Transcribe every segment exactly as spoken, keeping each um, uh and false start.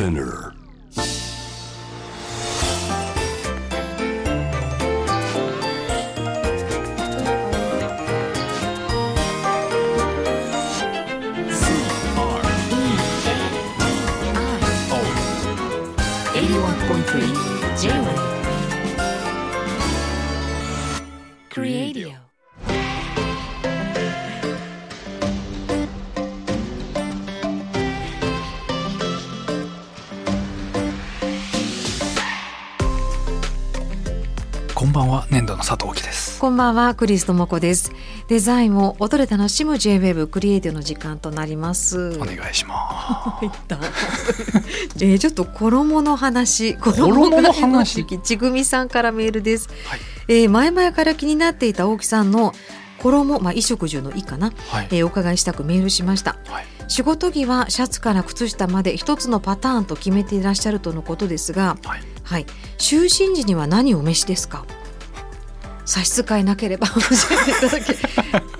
Spinner。こんばんは、粘土の佐藤貴です。こんばんは、クリス智子です。デザインを音で楽しむ ジェイウェーブ クリエイティブの時間となります。お願いしますえー、ちょっと衣の話衣の話ちぐみさんからメールです、はい。えー、前々から気になっていた大木さんの衣、まあ、衣食住の衣かな、はい。えー、お伺いしたくメールしました、はい。仕事着はシャツから靴下まで一つのパターンと決めていらっしゃるとのことですが、はいはい、就寝時には何をお召しですか？差し支えなければ教えていただけ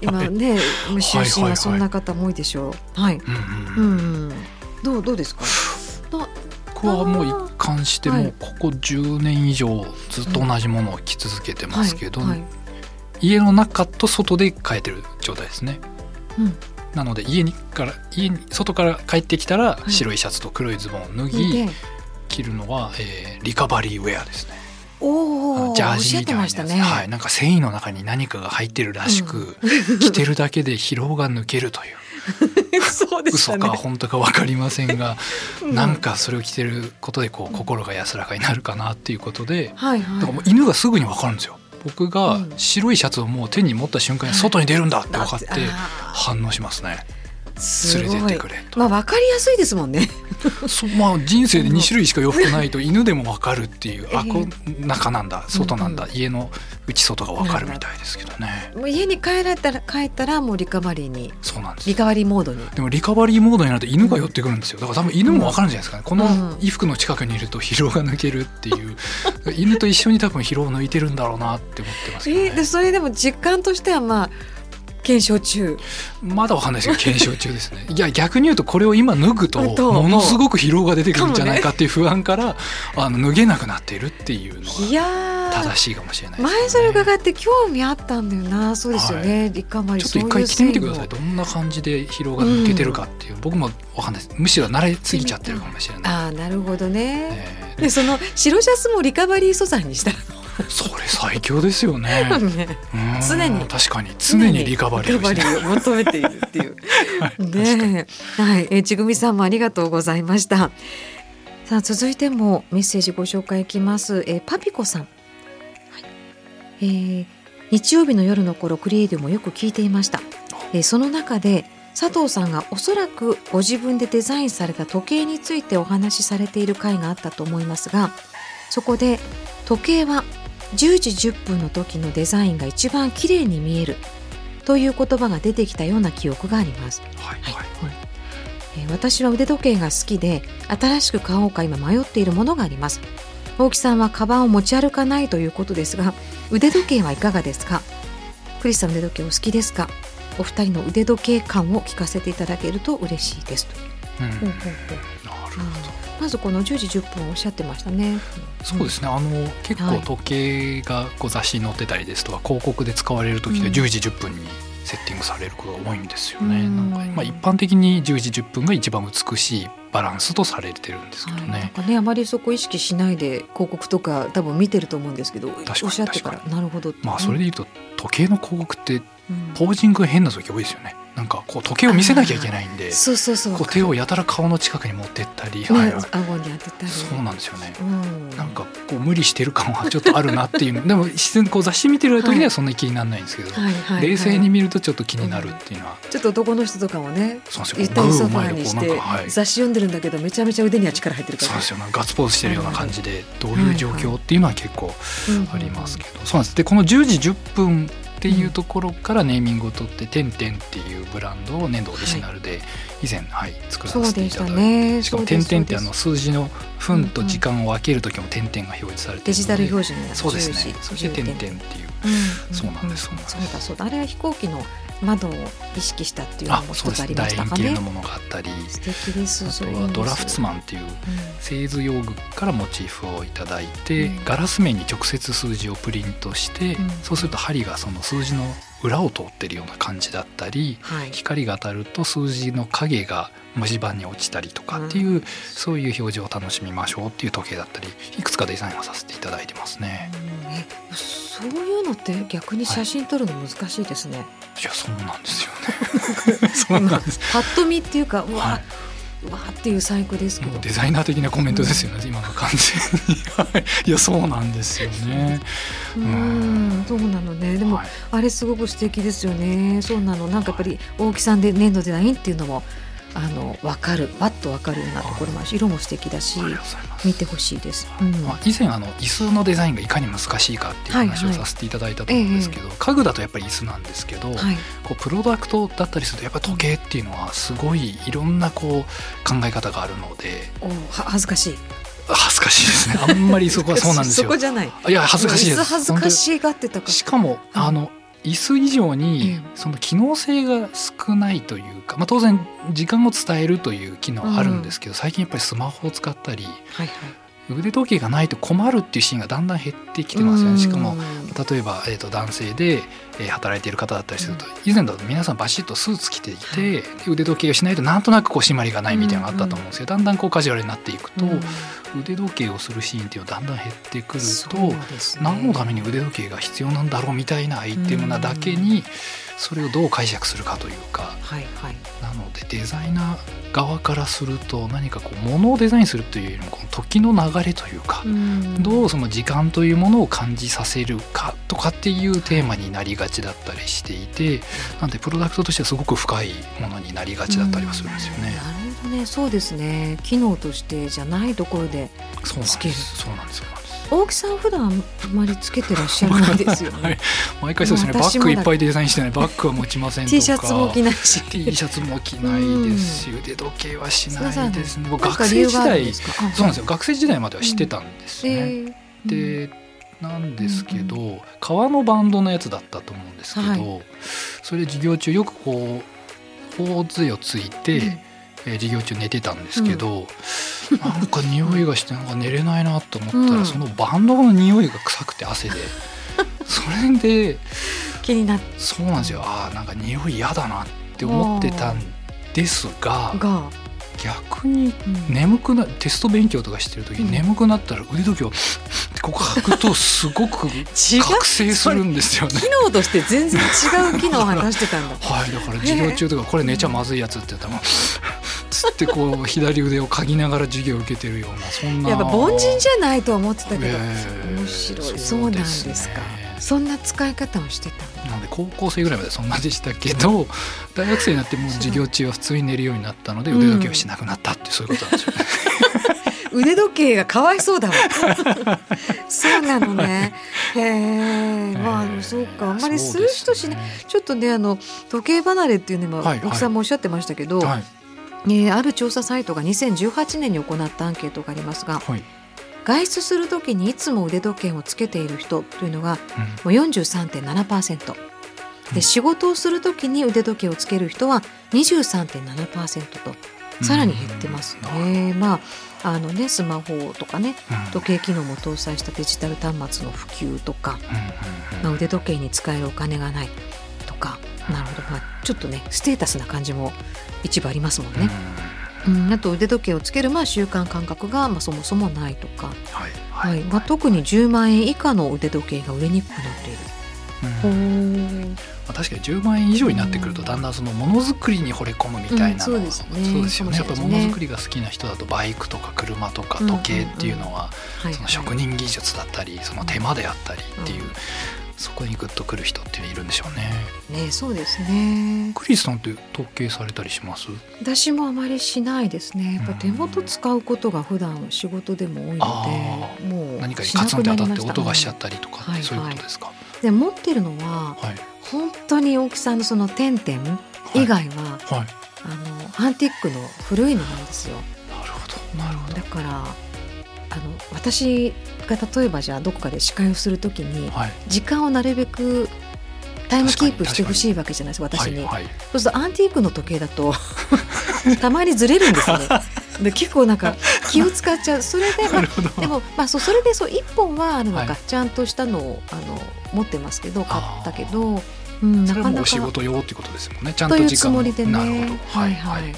今ね、就寝はそんな方も多いでしょう、はいはいうんうん、どう、どうですか？僕はもう一貫してもうここじゅうねん以上ずっと同じものを着続けてますけど、うんはいはい、家の中と外で変えてる状態ですね、うん、なので家にから家に外から帰ってきたら白いシャツと黒いズボンを脱ぎ、はい、着るのは、えー、リカバリーウェアですね。おジャージみたいなやつ、ねはい、なんか繊維の中に何かが入ってるらしく、うん、着てるだけで疲労が抜けるというそうでしたね、嘘か本当か分かりませんが、うん、なんかそれを着てることでこう心が安らかになるかなっていうことで、はいはい、だからもう犬がすぐに分かるんですよ。僕が白いシャツをもう手に持った瞬間に外に出るんだって分かって反応しますね。連れてってくれと、まあ、分かりやすいですもんねそ、まあ、人生でに種類しか洋服ないと犬でも分かるっていうあこ中なんだ外なんだ、うんうん、家の内外が分かるみたいですけどね。もう家に帰られたら帰ったらもうリカバリーにそうなんです。リカバリーモードにでもリカバリーモードになると犬が寄ってくるんですよ。だから多分犬も分かるんじゃないですかね、うん、この衣服の近くにいると疲労が抜けるっていう犬と一緒に多分疲労を抜いてるんだろうなって思ってますけどね、えー、でそれでも実感としてはまあ検証中まだわかんないですけど検証中ですねいや逆に言うとこれを今脱ぐとものすごく疲労が出てくるんじゃないかっていう不安からあの脱げなくなっているっていうのが正しいかもしれないですね。前それ伺って興味あったんだよな。そうですよね、はい、リカバリーちょっと一回着てみてください。どんな感じで疲労が抜けてるかっていう、うん、僕もわかんないです。むしろ慣れすぎちゃってるかもしれない。ああなるほどね、ねでその白シャツもリカバリー素材にしたらそれ最強ですよね常に確かに常にリカバリーを求めているっていうねはい、えー、ちぐみさんもありがとうございました。さあ続いてもメッセージご紹介いきます、えー、パピコさん、はいえー、日曜日の夜の頃クリエイティブもよく聞いていました、えー、その中で佐藤さんがおそらくご自分でデザインされた時計についてお話しされている回があったと思いますが、そこで時計はじゅうじじゅっぷんの時のデザインが一番綺麗に見えるという言葉が出てきたような記憶があります、はいはいはいえー、私は腕時計が好きで新しく買おうか今迷っているものがあります。大木さんはカバンを持ち歩かないということですが腕時計はいかがですか？クリスさん腕時計お好きですか？お二人の腕時計感を聞かせていただけると嬉しいですと、うん、ほうほうほうなるほど。まずこのじゅうじじゅっぷんおっしゃってましたね。そうですね、あの結構時計がこう雑誌に載ってたりですとか、はい、広告で使われる時ってじゅうじじゅっぷんにセッティングされることが多いんですよね、うん、なんかまあ一般的にじゅうじじゅっぷんが一番美しいバランスとされてるんですけど ね、はい、なんかねあまりそこ意識しないで広告とか多分見てると思うんですけどおっしゃってからなるほど、まあ、それでいうと時計の広告ってポージング変な時多いですよね。なんかこう時計を見せなきゃいけないんでそうそうそうこう手をやたら顔の近くに持ってったり、ねはい、顎に当てたりそうなんですよね、うん、なんかこう無理してる感はちょっとあるなっていうでも自然にこう雑誌見てる時にはそんなに気にならないんですけど、はいはいはいはい、冷静に見るとちょっと気になるっていうのは、うん、ちょっと男の人とかもねゆったりソファにして雑誌読んでるんだけどめちゃめちゃ腕には力入ってるからそうですよ、ね、ガッツポーズしてるような感じでどういう状況っていうのは結構ありますけど、はいはい、そうなんです。でこのじゅうじじゅっぷんっていうところからネーミングを取っててんてんっていうブランドを粘土オリジナルで以前、はい、作らせていただいて、ね、しかもてんてんってあの数字の分と時間を分けるときもてんてんが表示されているのでデジタル表示になるそうですね。そしててんてんっていう、うんうんうん、そうなんですそうなんです。そうだそうだあれは飛行機の窓を意識したっていうのも一つありましたかね。楕円形のものがあったり、素敵です。あとはドラフツマンっていう製図用具からモチーフをいただいて、うん、ガラス面に直接数字をプリントして、うん、そうすると針がその数字の裏を通ってるような感じだったり、はい、光が当たると数字の影が文字盤に落ちたりとかっていう、うん、そういう表情を楽しみましょうっていう時計だったり、いくつかデザインをさせていただいてますね。うん、そういうのって逆に写真撮るの難しいですね。はい、いやそうなんですよねそうなんです。パッと見っていうかうわ、はい、うわっていう細工ですけど、デザイナー的なコメントですよね、うん、今の完全にいやそうなんですよねうん、そうなのね。でも、はい、あれすごく素敵ですよね。そうなの、なんかやっぱり大木さんで年度デザインっていうのもあの分かる、バッと分かるようなところもあるし、色も素敵だし見てほしいです。うん、まあ、以前あの椅子のデザインがいかに難しいかっていう話をさせていただいたと思うんですけど、はいはい、家具だとやっぱり椅子なんですけど、はい、こうプロダクトだったりするとやっぱ時計っていうのはすごいいろんなこう考え方があるので、お恥ずかしい恥ずかしいですね。あんまりそこはそうなんですよそこじゃない、いや恥ずかしいです。恥ずかしがってたから、しかもあの、うん、椅子以上にその機能性が少ないというか、まあ、当然時間を伝えるという機能あるんですけど、最近やっぱりスマホを使ったり、はいはい、腕時計がないと困るっていうシーンがだんだん減ってきてますよね。しかも例えば、えーと、男性で働いている方だったりすると、以前だと皆さんバシッとスーツ着ていて、はい、で腕時計をしないとなんとなくこう締まりがないみたいなのがあったと思うんですけど、だんだんこうカジュアルになっていくと、腕時計をするシーンっていうのはだんだん減ってくると、ね、何のために腕時計が必要なんだろうみたいなアイテムなだけに、それをどう解釈するかというか、はいはい、なのでデザイナー側からすると、何かこう物をデザインするというよりもこの時の流れというか、うん、どうその時間というものを感じさせるかとかっていうテーマになりがちだったりしていて、なのでプロダクトとしてはすごく深いものになりがちだったりはするんですよね。うん、なるほどね、そうですね。機能としてじゃないところでつける。そうなんですよ。大木さん普段あんまりつけてらっしゃらないですよね。はい、毎回そうですね。バッグいっぱいデザインしてない、バッグは持ちませんとかT シャツも着ないし T シャツも着ないですし、うん、腕時計はしないですね。僕学生時代、そうなんですよ、学生時代まではしてたんですね。うん、えー、でなんですけど、うん、革のバンドのやつだったと思うんですけど、はい、それ授業中よくこう頬杖をついて、うん、えー、授業中寝てたんですけど、うん、なんか匂いがしてなんか寝れないなと思ったら、うん、そのバンドの匂いが臭くて汗でそれで気になって、そうなんですよ。あー、なんか匂い嫌だなって思ってたんですが、逆に眠くな、うん、テスト勉強とかしてる時に眠くなったら腕時計をここ履くとすごく覚醒するんですよね機能として全然違う機能を果たしてたんだはい、だから授業中とかこれ寝ちゃまずいやつって言ったらつってこう左腕を嗅ぎながら授業を受けてるような、そんなやっぱ凡人じゃないと思ってたけど、えー、面白い。そうですね、そうなんですか。そんな使い方をしてたの。なので高校生ぐらいまでそんなでしたけど、うん、大学生になってもう授業中は普通に寝るようになったので、腕時計をしなくなったって、うん、そういうことなんですよね腕時計がかわいそうだわそうなのね。へえ、まあそうか、あんまりする人しない、ね、ちょっとね、あの時計離れっていうのは奥さんもおっしゃってましたけど、はいはいね、ある調査サイトがにせんじゅうはちねんに行ったアンケートがありますが、はい、外出するときにいつも腕時計をつけている人というのがもう よんじゅうさんてんななパーセント、うん、で仕事をするときに腕時計をつける人は にじゅうさんてんななパーセント とさらに減ってますね。まああのね、スマホとかね、時計機能も搭載したデジタル端末の普及とか、まあ、腕時計に使えるお金がないとか、なるほど、まあ、ちょっとねステータスな感じも一部ありますもんね。うん、あと腕時計をつける、まあ、習慣感覚が、まあ、そもそもないとか、はいはいはい、まあ、特にじゅうまんえん以下の腕時計が売れにくくなっている。うん、まあ、確かにじゅうまんえん以上になってくるとだんだんそのものづくりに惚れ込むみたいなのが、うん、そうですよね。やっぱりものづくりが好きな人だとバイクとか車とか時計っていうのはその職人技術だったりその手間であったりっていう、そこにグッとくる人っているんでしょうね。ね、そうですね。クリスさんって時計されたりします？私もあまりしないですね。やっぱ手元使うことが普段仕事でも多いので、もう何かにカツンと当たって音がしちゃったりとかって、はい、そういうことですか？で持ってるのは、はい、本当に大木さんのその点々以外は、はいはい、あのアンティックの古いのなんですよ。なるほど、なるほど。だからあの私が例えばじゃあどこかで司会をするときに、はい、時間をなるべくタイムキープしてほしいわけじゃないですか私に、はいはい、そうするとアンティークの時計だとたまにずれるんですよねで結構なんか気を使っちゃうそれで、まあ、でも、まあ、そうそれでそういっぽんはあるのか、はい、ちゃんとしたのをあの持ってますけど買ったけど、うん、それはもうお仕事用ってことですもんねちゃんと時間というつもりでねなるほど、はいはいはい、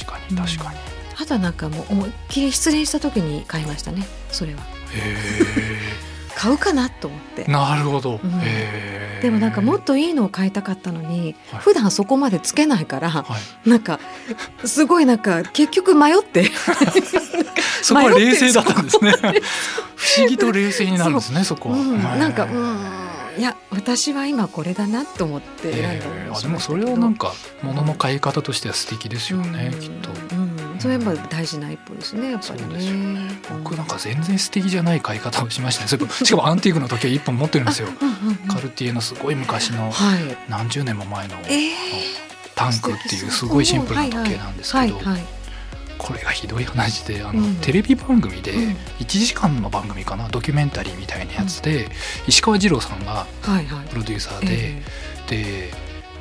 確かに確かに、うん、ただなんかもう思いっきり失恋した時に買いましたねそれはへ買うかなと思ってなるほど、うん、へでもなんかもっといいのを買いたかったのに、はい、普段そこまでつけないから、はい、なんかすごいなんか結局迷ってそこは冷静だったんですね不思議と冷静になるんですねそこは、うん、なんかうんいや私は今これだなと思って選んだんでしょうけど、あでもそれはなんか物の買い方としては素敵ですよね、うん、きっと、うんそういえば大事な一歩ですねやっぱり ね, そうですね僕なんか全然素敵じゃない買い方をしましたねそれしかもアンティークの時計いっぽん持ってるんですようんうん、うん、カルティエのすごい昔の何十年も前の、はい、タンクっていうすごいシンプルな時計なんですけどこれがひどい話であの、うん、テレビ番組でいちじかんの番組かな、うん、ドキュメンタリーみたいなやつで、うん、石川二郎さんがプロデューサーで、はいはいえー、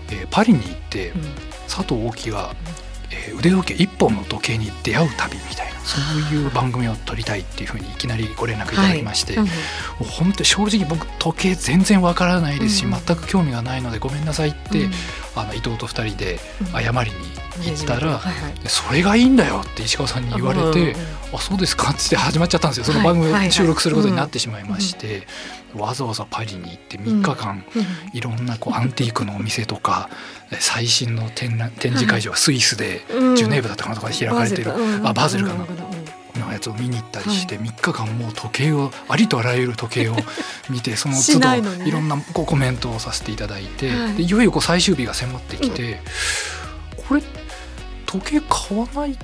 で、えー、パリに行って、うん、佐藤大樹が、うんえー、腕時計いっぽんの時計に出会う旅みたいなそういう番組を撮りたいっていうふうにいきなりご連絡いただきまして、はい、もう本当に正直僕時計全然わからないですし、うん、全く興味がないのでごめんなさいって、うん、あの伊藤とふたりで謝りに行ったら、うんはいはい、それがいいんだよって石川さんに言われて、うん、あそうですかって始まっちゃったんですよその番組を収録することになってしまいまして、はいはいはいうん、わざわざパリに行ってみっかかん、うんうん、いろんなこうアンティークのお店とか最新の 展, 展示会場はスイスで、うん、ジュネーブだったかなとかで開かれている、うん、あバーゼルかな、うん、のやつを見に行ったりして、はい、みっかかんもう時計をありとあらゆる時計を見てその都度 い,、ね、いろんなこうコメントをさせていただいて、はい、でいよいよこう最終日が迫ってきて、うん、これ時計買わない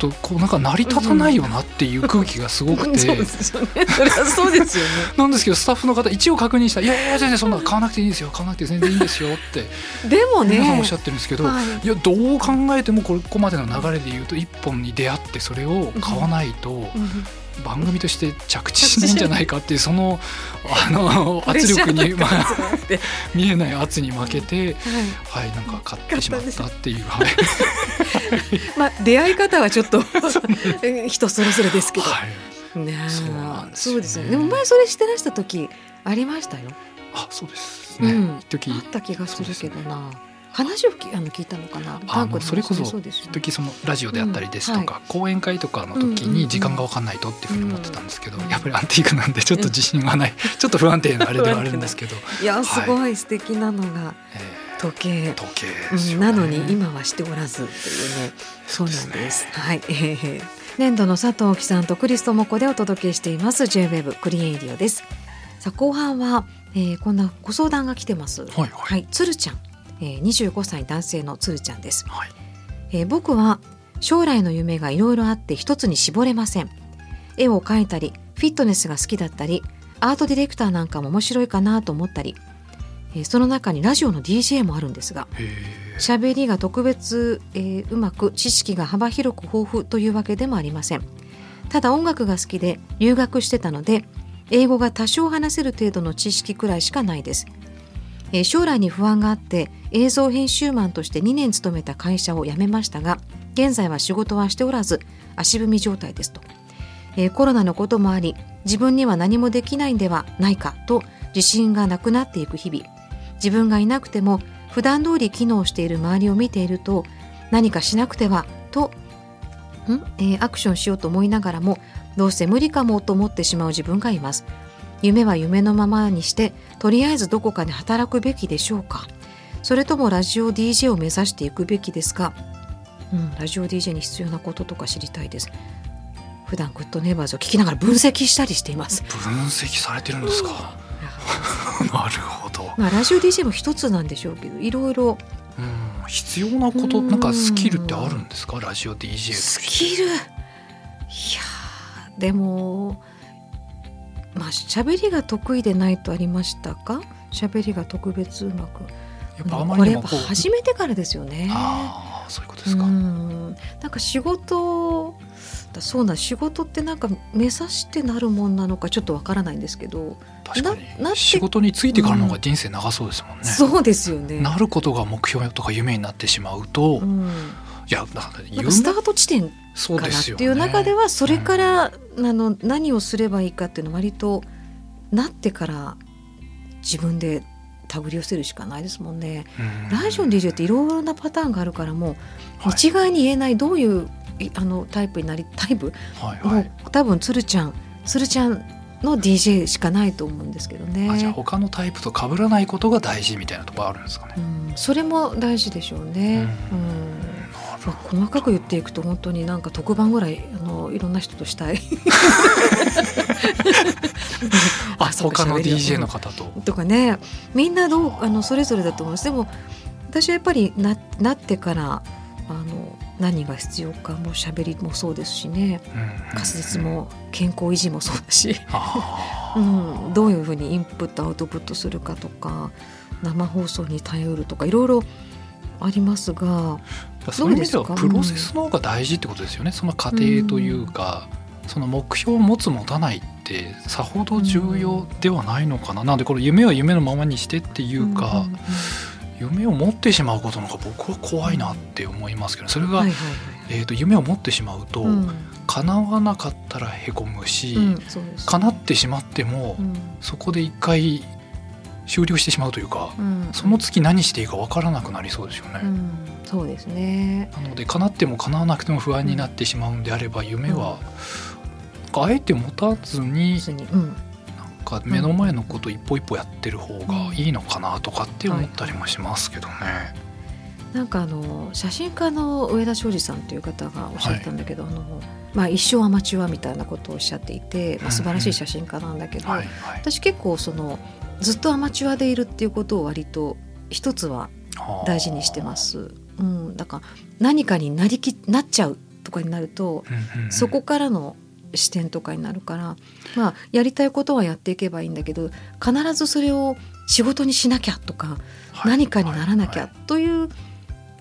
とこうなんか成り立たないよなっていう空気がすごくて、うん、そうですよねそれはそうですよねなんですけどスタッフの方一応確認したいやいや全然そんな買わなくていいですよ買わなくて全然いいんですよってでもね皆さんおっしゃってるんですけど、はい、いやどう考えてもここまでの流れで言うといっぽんに出会ってそれを買わないと、うんうん番組として着地しないんじゃないかっていうその、 あの圧力に、まあ、見えない圧に負けて、はいはい、なんか買ってしまったっていう、はいまあ、出会い方はちょっと人それぞれですけど、はいね、そうなんですよね。そうですよね。でも前それしてらした時ありましたよ。あ、そうですね。うん、時あった気がするけどな。話をあの聞いたのかなあのそれこそ一時そのラジオであったりですとか、うんはい、講演会とかの時に時間が分かんないとっていうふうに思ってたんですけど、うんうん、やっぱりアンティークなんでちょっと自信がない、うん、ちょっと不安定なあれではあるんですけどいやすごい素敵なのが時計、えー、時計ですよね、なのに今はしておらずっていうねそうなんです、はい年度の佐藤貴さんとクリストモコでお届けしています ジェイウェブ クリエイディオです。さあ後半は、えー、こんなご相談が来てます、はいはいはい、つるちゃんにじゅうごさい男性のつるちゃんです、はいえー、僕は将来の夢がいろいろあって一つに絞れません。絵を描いたりフィットネスが好きだったりアートディレクターなんかも面白いかなと思ったり、えー、その中にラジオの ディージェー もあるんですが喋りが特別、えー、うまく知識が幅広く豊富というわけでもありません。ただ音楽が好きで留学してたので英語が多少話せる程度の知識くらいしかないです。将来に不安があって映像編集マンとしてにねん勤めた会社を辞めましたが現在は仕事はしておらず足踏み状態ですと、えー、コロナのこともあり自分には何もできないんではないかと自信がなくなっていく日々。自分がいなくても普段通り機能している周りを見ていると何かしなくてはとん、えー、アクションしようと思いながらもどうせ無理かもと思ってしまう自分がいます。夢は夢のままにしてとりあえずどこかで働くべきでしょうか。それともラジオ ディージェー を目指していくべきですか、うん、ラジオ ディージェー に必要なこととか知りたいです。普段グッドネイバーズを聞きながら分析したりしています。分析されてるんですか、うん、なるほど、まあ、ラジオ ディージェー も一つなんでしょうけどいろいろうん必要なことなんかスキルってあるんですか。ラジオ ディージェー スキルいやでもまあ、喋りが得意でないとありましたか。喋りが特別うまくやっぱあまりこれやっぱ始めてからですよね。ああそういうことですか。うんなんか仕事ったそうな仕事ってなんか目指してなるもんなのかちょっとわからないんですけど、確かに仕事についてからの方が人生長そうですもんね、うん、そうですよね。なることが目標とか夢になってしまうと、うん、いやなんかスタート地点かなっていう中ではそれから、うん、あの何をすればいいかっていうのは割となってから自分で手繰り寄せるしかないですもんね。ラジオの ディージェー っていろいろなパターンがあるからもう一概に言えない、はい、どういうあのタイプになりタイプ、はいはい、もう多分つるちゃんつるちゃんの ディージェー しかないと思うんですけどね。あ、じゃあ他のタイプと被らないことが大事みたいなところあるんですかね。うん、それも大事でしょうね。うん、うんまあ、細かく言っていくと本当になんか特番ぐらいあのいろんな人としたいあ他の ディージェー の方ととかね、みんなどうあのそれぞれだと思います。でも私はやっぱり な, なってからあの何が必要かもう喋りもそうですしね、滑舌も健康維持もそうだし、うん、どういうふうにインプットアウトプットするかとか生放送に頼るとかいろいろありますが、そういう意味ではプロセスの方が大事ってことですよね、うん、その過程というか、うん、その目標を持つ持たないってさほど重要ではないのかな、うん、なのでこれ夢は夢のままにしてっていうか、うんうんうん、夢を持ってしまうことの方が僕は怖いなって思いますけど、それが、はいはいはいえー、と夢を持ってしまうと、うん、叶わなかったらへこむし、うん、そうですね、叶ってしまっても、うん、そこで一回終了してしまうというか、うん、その月何していいか分からなくなりそうですよね、うん、そうですね。なので叶っても叶わなくても不安になってしまうんであれば、うん、夢はあえて持たずに、うん、なんか目の前のこと一歩一歩やってる方がいいのかなとかって思ったりもしますけどね、はい、なんかあの写真家の上田昌司さんという方がおっしゃったんだけど、はい、あのまあ、一生アマチュアみたいなことをおっしゃっていて、まあ、素晴らしい写真家なんだけど、うんうんはいはい、私結構そのずっとアマチュアでいるっていうことを割と一つは大事にしてます、うん、だから何かになりきなっちゃうとかになると、うんうん、そこからの視点とかになるから、まあ、やりたいことはやっていけばいいんだけど必ずそれを仕事にしなきゃとか、はい、何かにならなきゃという、はいはい、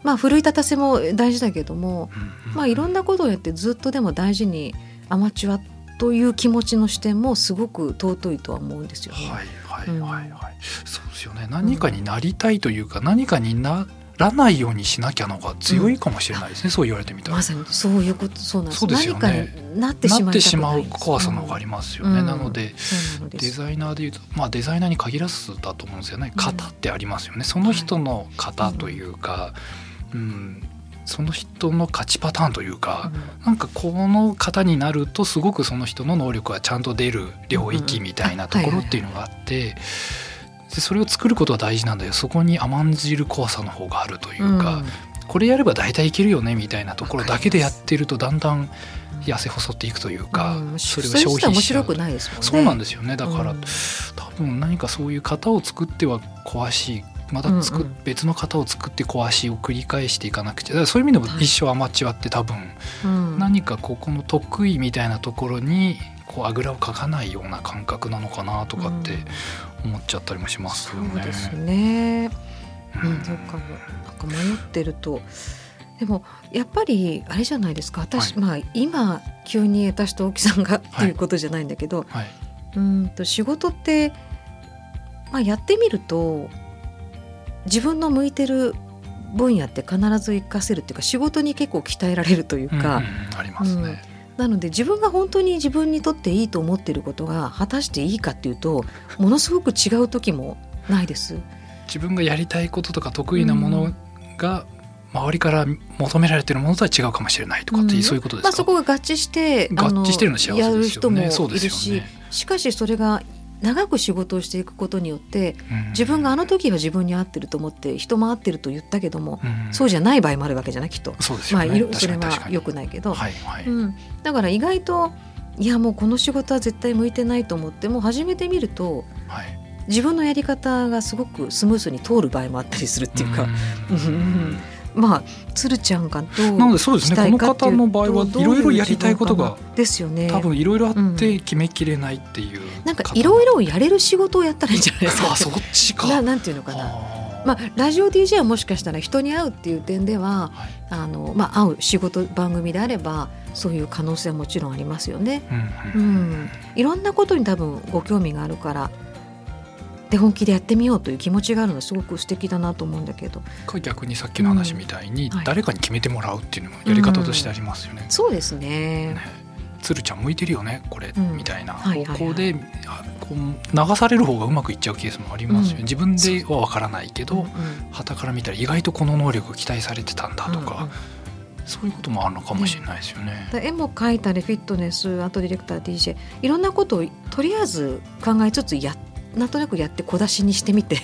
まあ、奮い立たせも大事だけども、うんうん、まあ、いろんなことをやってずっとでも大事にアマチュアという気持ちの視点もすごく尊いとは思うんですよね。はいはいはいはい、そうですよね。何かになりたいというか、うん、何かにならないようにしなきゃのが強いかもしれないですね、うん、そう言われてみたらまさにそういうことそうなんです。そうですよね。何かになってしまいたくない、なってしまう怖さの方がありますよね、うん、なので、うん、デザイナーでいうと、まあ、デザイナーに限らずだと思うんですよね。型ってありますよね、うん、その人の型というか、はい、うんその人の勝ちパターンというか、うん、なんかこの方になるとすごくその人の能力がちゃんと出る領域みたいなところっていうのがあって、うんはいはいはい、でそれを作ることは大事なんだけどそこに甘んじる怖さの方があるというか、うん、これやれば大体いけるよねみたいなところだけでやってるとだんだん痩せ細っていくというか、うん、それが消費しちゃうと、ね、そうなんですよね。だから、うん、多分何かそういう型を作っては壊しいまた作、うんうん、別の型を作って壊しを繰り返していかなくちゃ。だからそういう意味でも一生アマチュアって多分、はい、何かここの得意みたいなところにこうあぐらをかかないような感覚なのかなとかって思っちゃったりもしますよね、うん、そうですね、うんうん、そうかも。なんか迷ってるとでもやっぱりあれじゃないですか私、はいまあ、今急に私と大木さんがっていうことじゃないんだけど、はいはい、うんと仕事って、まあ、やってみると自分の向いてる分野って必ず活かせるっていうか仕事に結構鍛えられるというか、うんうん、ありますね、うん、なので自分が本当に自分にとっていいと思ってることが果たしていいかっていうとものすごく違う時もないです自分がやりたいこととか得意なものが周りから求められてるものとは違うかもしれないとかって、うん、そういうことですか、まあ、そこが合致して合致してるの幸せですよね。やる人もいるし、そうですよね。しかしそれが長く仕事をしていくことによって自分があの時は自分に合ってると思って人も合ってると言ったけども、うん、そうじゃない場合もあるわけじゃないきっと。そうですよね、まあ、それは良くないけど、はいはいうん、だから意外といやもうこの仕事は絶対向いてないと思ってもう始めてみると、はい、自分のやり方がすごくスムーズに通る場合もあったりするっていうか、うんまあ、鶴ちゃんがどうしたいかっていうとなのでそうですねこの方の場合はいろいろやりたいことがですよね多分いろいろあって決めきれないっていう、うん、なんかいろいろやれる仕事をやったらいいんじゃないですか。あそっちか な, なんていうのかなまあ、ラジオ ディージェー はもしかしたら人に会うっていう点では、はい、あのまあ、会う仕事番組であればそういう可能性はもちろんありますよね、うんうん、いろんなことに多分ご興味があるからで本気でやってみようという気持ちがあるのはすごく素敵だなと思うんだけど、逆にさっきの話みたいに誰かに決めてもらうっていうのもやり方としてありますよね、うんうん、そうですね、ね、つるちゃん向いてるよねこれ、うん、みたいな方向で、はいはいはい、こう流される方がうまくいっちゃうケースもありますよね、うん、自分ではわからないけど、うんうん、傍から見たら意外とこの能力が期待されてたんだとか、うんうん、そういうこともあるのかもしれないですよね、うん、だ絵も描いたりフィットネスアートディレクター ディージェー いろんなことをとりあえず考えつつやってなんとなくやって小出しにしてみて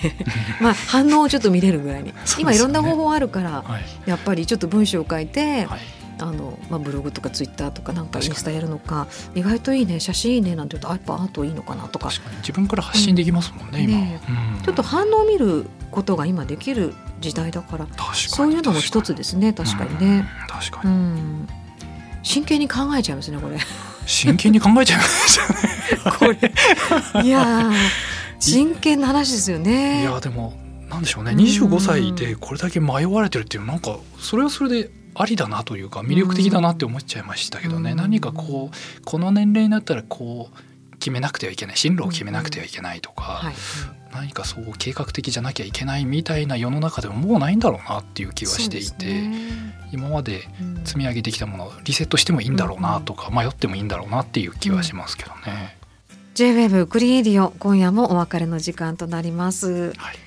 まあ反応をちょっと見れるぐらいに、ね、今いろんな方法あるから、はい、やっぱりちょっと文章を書いて、はい、あのまあ、ブログとかツイッターとかなんかインスタやるの か, か意外といいね写真いいねなんて言うとやっぱアートいいのかなと か, 確かに自分から発信できますもん ね,、うん、ね今、うん、ちょっと反応を見ることが今できる時代だからそういうのも一つですね。確かにね、うん確かに、うん、真剣に考えちゃいますねこれ真剣に考えちゃいますよねこれいや真剣な話ですよね。いやでもなんでしょうね、にじゅうごさいでこれだけ迷われてるっていうのなんかそれはそれでありだなというか魅力的だなって思っちゃいましたけどね。何かこうこの年齢になったらこう決めなくてはいけない進路を決めなくてはいけないとか、はい、何かそう計画的じゃなきゃいけないみたいな世の中でももうないんだろうなっていう気はしていて、今まで積み上げてきたものをリセットしてもいいんだろうなとか、迷ってもいいんだろうなっていう気はしますけどね。ジェイウェーブ クリエディオ、今夜もお別れの時間となります、はい、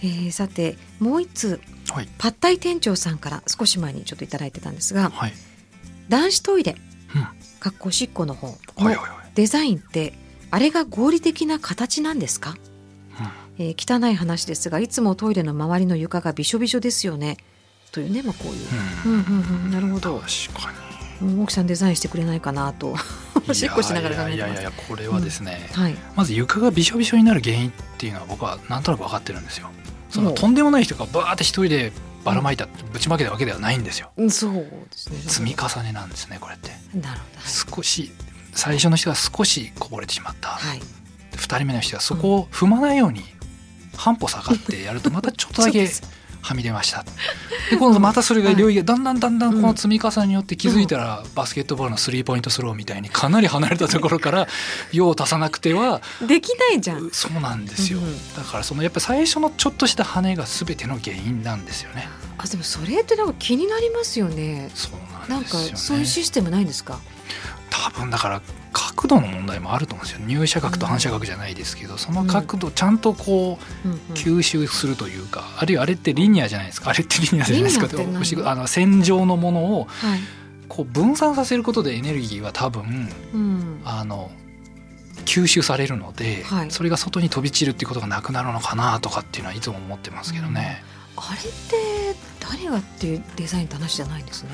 えー、さてもう一つ、はい、パッタイ店長さんから少し前にちょっといただいてたんですが、はい、男子トイレ、うん、かっこおしっこの方のデザインってあれが合理的な形なんですか、うん、えー、汚い話ですがいつもトイレの周りの床がびしょびしょですよねというね、まあ、こういう、うんうんうん、なるほど、確かに奥さんデザインしてくれないかなとおしっこしながら考えてます。いやいやいやこれはですね、うんはい、まず床がびしょびしょになる原因っていうのは僕はなんとなく分かってるんですよ。そのとんでもない人がバーって一人でばらまいた、うん、ぶちまけたわけではないんですよ。そうですね、積み重ねなんですねこれって。なるほど、少し最初の人が少しこぼれてしまった、はい、ふたりめの人がそこを踏まないように半歩下がってやるとまたちょっとだけはみ出ましたで今度またそれが領域がだんだんだんだんこの積み重ねによって気づいたらバスケットボールのスリーポイントスローみたいにかなり離れたところから用を足さなくてはできないじゃん。そうなんですよ、うん、だからそのやっぱり最初のちょっとした跳ねが全ての原因なんですよね。あでもそれってなんか気になりますよね。そうなんですよね。なんかそういうシステムないんですか。多分だから角度の問題もあると思うんですよ。入射角と反射角じゃないですけど、その角度ちゃんとこう吸収するというか、あるいはあれってリニアじゃないですか。あれってリニアじゃないですか。あの線状のものをこう分散させることでエネルギーは多分、うん、あの吸収されるので、はい、それが外に飛び散るっていうことがなくなるのかなとかっていうのはいつも思ってますけどね、うん、あれって誰がっていうデザインって話じゃないんですね。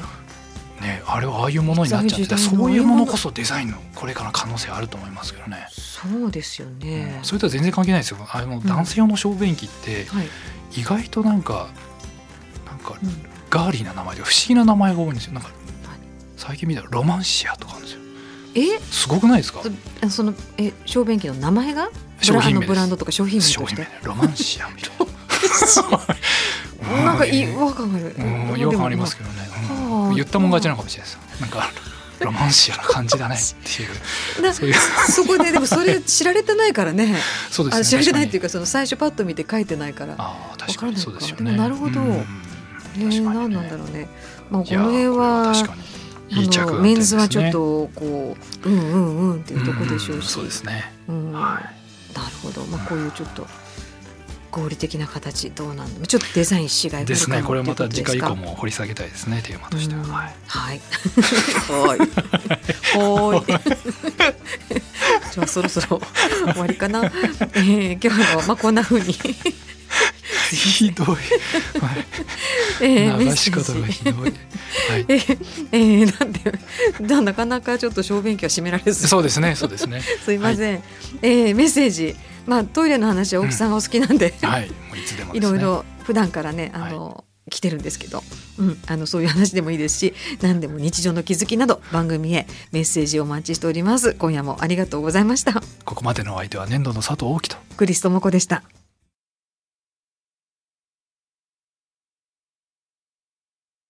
ね、あれはああいうものになっちゃってた、そういうものこそデザインのこれから可能性あると思いますけどね。そうですよね、うん、それとは全然関係ないですよ。あの男性用の小便器って意外となんか、うん、なんかガーリーな名前で不思議な名前が多いんですよ。なんか最近見たらロマンシアとかあるんですよ。えすごくないですか。そのえ小便器の名前が商品名です。あのブランドとか商品名として名ロマンシアみたいななんかいいわかんない、うん、違和感ありますけどね、うんうん、言ったもん勝ちなのかもしれないです。なんかロマンシアな感じだねっていうそういうそこででもそれ知られてないからねそうですね、あ知られてないっていうかその最初パッと見て書いてないからあ確かにそうですよね。でもなるほど、うんうんえー、何なんだろうね、まあ、この辺はあのメンズはちょっとこううんうんうんっていうとこでしょうし、うん、そうですね、うんはい、なるほど、まあ、こういうちょっと合理的な形どうなんだちょっとデザインしがいですね。これまた次回以降も掘り下げたいですね、テーマとしては、はいはいおいおいじゃあそろそろ終わりかな、えー、今日は、まあ、こんな風にひどい流し方がひどい、はいええー、なんでだなかなかちょっと小便器は閉められずそうですねそうですねすいません、はいえー、メッセージまあ、トイレの話は大木さんがお好きなんで、うんはい、もういつでもですねいろいろ普段からねあの、はい、来てるんですけど、うん、あのそういう話でもいいですし何でも日常の気づきなど番組へメッセージをお待ちしております。今夜もありがとうございました。ここまでのお相手は年度の佐藤大樹とクリス智子でした。